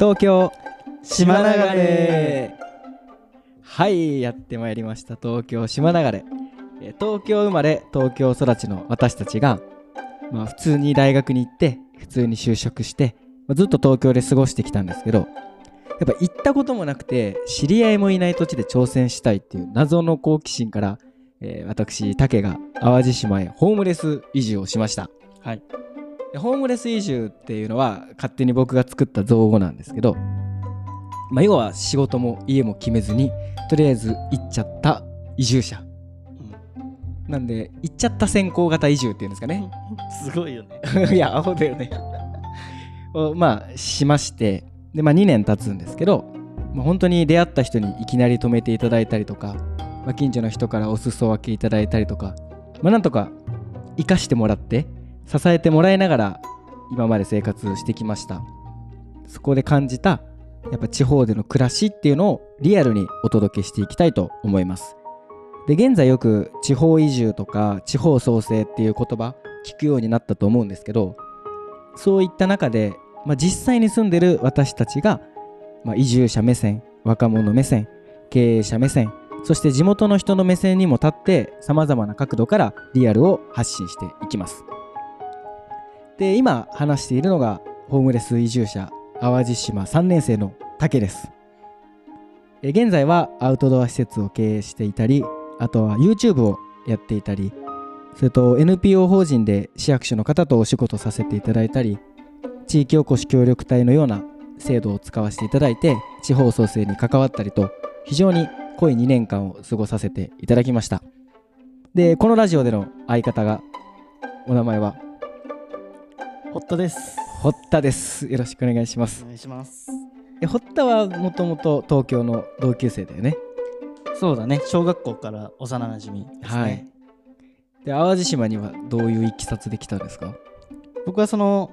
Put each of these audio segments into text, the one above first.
東京島流れ、はい、やってまいりました。東京島流れ、東京生まれ東京育ちの私たちが、まあ、普通に大学に行って普通に就職して、まあ、ずっと東京で過ごしてきたんですけど、やっぱ行ったこともなくて知り合いもいない土地で挑戦したいっていう謎の好奇心から、私竹が淡路島へホームレス移住をしました。はい、ホームレス移住っていうのは勝手に僕が作った造語なんですけど、まあ、要は仕事も家も決めずにとりあえず行っちゃった移住者、うん、なんで行っちゃった先行型移住っていうんですかね。すごいよね。いやアホだよね。をまあしまして、で、まあ、2年経つんですけど、まあ、本当に出会った人にいきなり泊めていただいたりとか、まあ、近所の人からお裾分けいただいたりとか、まあ、なんとか生かしてもらって支えてもらいながら今まで生活してきました。そこで感じたやっぱ地方での暮らしっていうのをリアルにお届けしていきたいと思います。で、現在よく地方移住とか地方創生っていう言葉聞くようになったと思うんですけど、そういった中で、まあ、実際に住んでる私たちが、まあ、移住者目線、若者目線、経営者目線、そして地元の人の目線にも立ってさまざまな角度からリアルを発信していきます。で、今話しているのがホームレス移住者淡路島3年生の竹です。現在はアウトドア施設を経営していたり、あとは YouTube をやっていたり、それと NPO 法人で市役所の方とお仕事させていただいたり、地域おこし協力隊のような制度を使わせていただいて地方創生に関わったりと、非常に濃い2年間を過ごさせていただきました。で、このラジオでの相方が、お名前は堀田です。堀田です。よろしくお願いします。お願いします。堀田はもともと東京の同級生だよね。そうだね、小学校から幼なじみですね。はい、で、淡路島にはどういういきさつで来たんですか？僕はその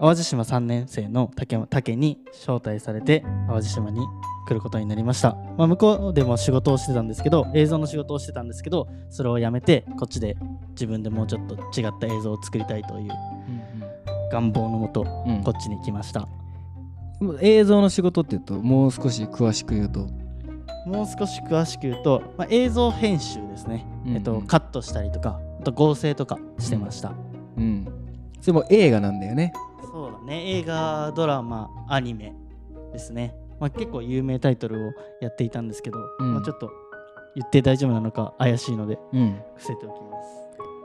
淡路島3年生の 竹に招待されて淡路島に来ることになりました。まあ、向こうでも仕事をしてたんですけど、映像の仕事をしてたんですけど、それをやめてこっちで自分でもうちょっと違った映像を作りたいという願望のもと、こっちに来ました。うん、映像の仕事っていうと、もう少し詳しく言うとまあ、映像編集ですね。うんうん、カットしたりとか、あと合成とかしてました。うんうん、それも映画なんだよね。そうだね、映画、ドラマ、アニメですね。まあ、結構有名タイトルをやっていたんですけど、うん、まあ、ちょっと言って大丈夫なのか怪しいので、伏せておきます。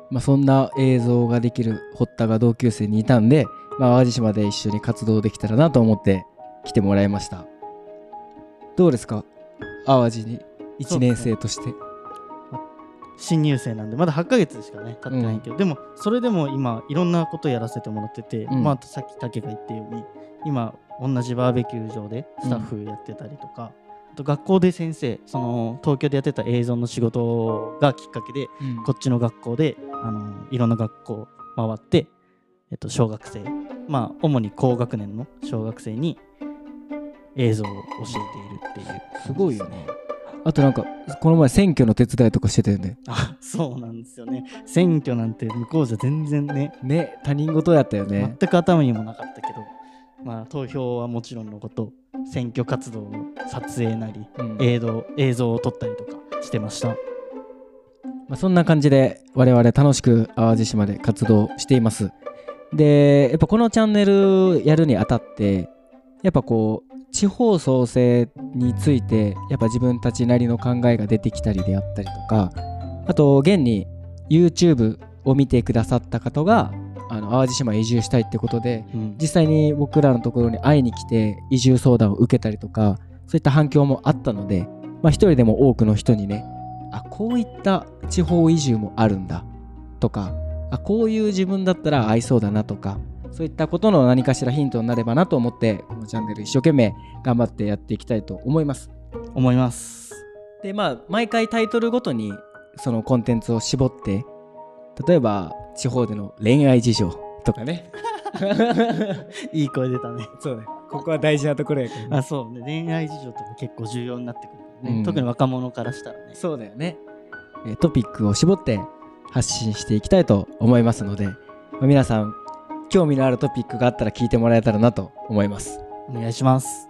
まあ、そんな映像ができる堀田が同級生にいたんで、まあ、淡路島で一緒に活動できたらなと思って来てもらいました。どうですか、淡路に1年生として。ね、新入生なんでまだ8ヶ月しかね経ってないけど、うん、でもそれでも今いろんなことやらせてもらってて、うん、まあ、さっき竹が言ったように今同じバーベキュー場でスタッフやってたりとか、うん、あと学校で先生、その東京でやってた映像の仕事がきっかけで、うん、こっちの学校でいろんな学校回って、小学生、まあ、主に高学年の小学生に映像を教えているっていう、すごいよね。あとなんかこの前選挙の手伝いとかしてたよね。あ、そうなんですよね。選挙なんて向こうじゃ全然ね他人事だったよね。全く頭にもなかったけど、まあ、投票はもちろんのこと、選挙活動の撮影なり、うん、映像を撮ったりとかしてました。まあ、そんな感じで我々楽しく淡路島で活動しています。で、やっぱこのチャンネルやるにあたって、やっぱこう地方創生についてやっぱ自分たちなりの考えが出てきたりであったりとか、あと現に YouTube を見てくださった方が淡路島へ移住したいってことで、うん、実際に僕らのところに会いに来て移住相談を受けたりとか、そういった反響もあったので、まあ、一人でも多くの人にね、あ、こういった地方移住もあるんだとか、あ、こういう自分だったら合いそうだなとか、そういったことの何かしらヒントになればなと思って、このチャンネル一生懸命頑張ってやっていきたいと思います。で、まあ、毎回タイトルごとにそのコンテンツを絞って、例えば地方での恋愛事情とかね。いい声出たね。そうね、ここは大事なところやけど、ね、あ、そうね、恋愛事情とか結構重要になってくるね。うん、特に若者からしたらね。そうだよね。トピックを絞って発信していきたいと思いますので、まあ、皆さん興味のあるトピックがあったら聞いてもらえたらなと思います。お願いします。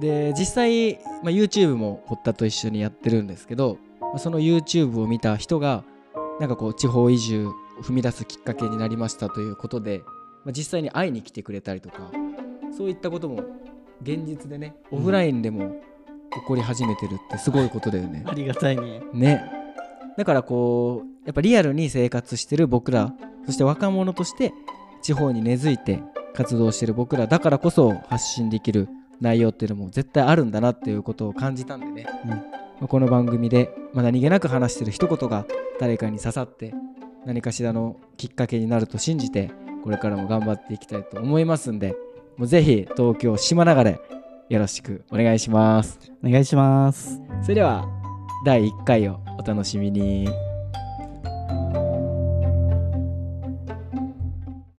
で実際、YouTube も堀田と一緒にやってるんですけど、その YouTube を見た人がなんかこう地方移住を踏み出すきっかけになりましたということで、実際に会いに来てくれたりとか、そういったことも現実でね、オフラインでも起こり始めてるってすごいことだよね。ありがたいね。ね。だからこうやっぱリアルに生活してる僕ら、そして若者として地方に根付いて活動してる僕らだからこそ発信できる内容っていうのも絶対あるんだなっていうことを感じたんでね、この番組で、何気なく話してる一言が誰かに刺さって何かしらのきっかけになると信じて、これからも頑張っていきたいと思いますんで、もうぜひ東京島流れよろしくお願いします。お願いします。それでは第1回をお楽しみに。